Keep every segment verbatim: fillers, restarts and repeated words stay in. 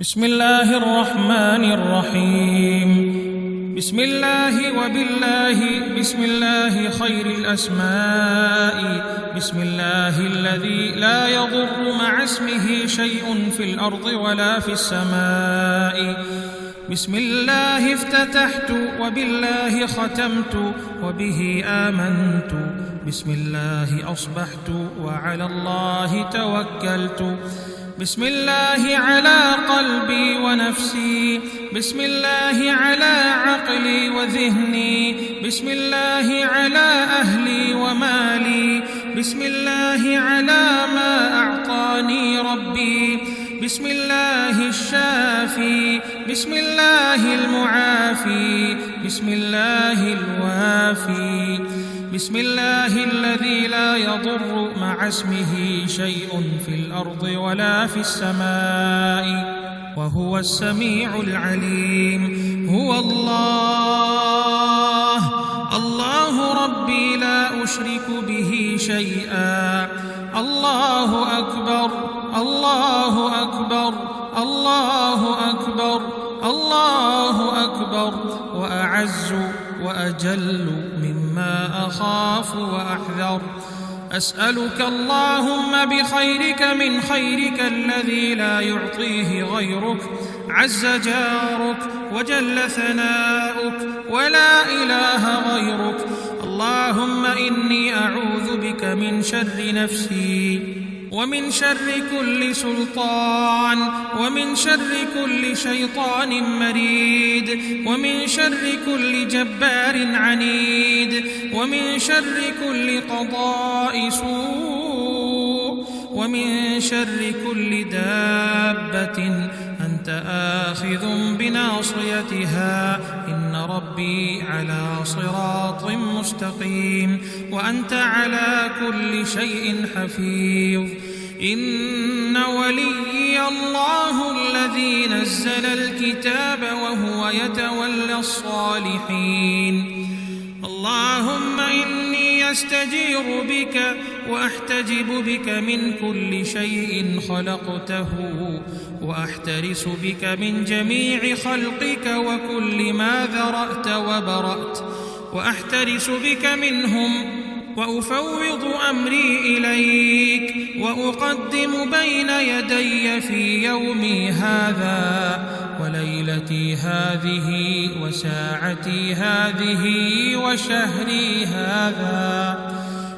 بسم الله الرحمن الرحيم. بسم الله وبالله، بسم الله خير الأسماء، بسم الله الذي لا يضر مع اسمه شيء في الأرض ولا في السماء. بسم الله افتتحت، وبالله ختمت، وبه آمنت، بسم الله أصبحت، وعلى الله توكلت، بسم الله على قلبي ونفسي، بسم الله على عقلي وذهني، بسم الله على أهلي ومالي، بسم الله على ما أعطاني ربي، بسم الله الشافي، بسم الله المعافي، بسم الله الوافي، بسم الله الذي لا يضر مع اسمه شيء في الأرض ولا في السماء، وهو السميع العليم. هو الله، الله ربي لا أشرك به شيئا. الله أكبر، الله أكبر، الله أكبر، الله أكبر، وأعز وأجل مما أخاف وأحذر. أسألك اللهم بخيرك من خيرك الذي لا يعطيه غيرك، عز جارك وجل ثناؤك ولا إله غيرك. اللهم إني أعوذ بك من شر نفسي، ومن شر كل سلطان، ومن شر كل شيطان مريد، ومن شر كل جبار عنيد، ومن شر كل قضاء سوء، ومن شر كل دابة أنت آخذ بناصيتها. إن ربي على صراط مستقيم، وأنت على كل شيء حفيظ. إن وليي الله الذي نزل الكتاب، وهو يتولى الصالحين. اللهم إني أستجير بك وأحتجب بك من كل شيء خلقته، وأحترس بك من جميع خلقك وكل ما ذرأت وبرأت، وأحترس بك منهم، وأفوض أمري إليك، وأقدم بين يدي في يومي هذا وليلتي هذه وساعتي هذه وشهري هذا.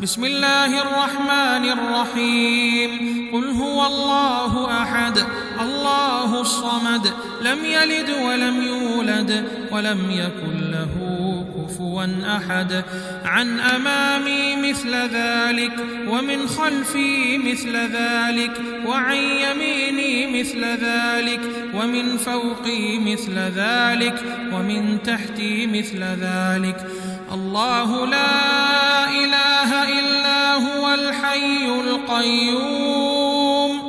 بسم الله الرحمن الرحيم. قل هو الله أحد، الله الصمد، لم يلد ولم يولد ولم يكن له كفوا أحد. عن أمامي مثل ذلك، ومن خلفي مثل ذلك، وعن يميني مثل ذلك، ومن فوقي مثل ذلك، ومن تحتي مثل ذلك. الله لا إله إلا هو الحي القيوم،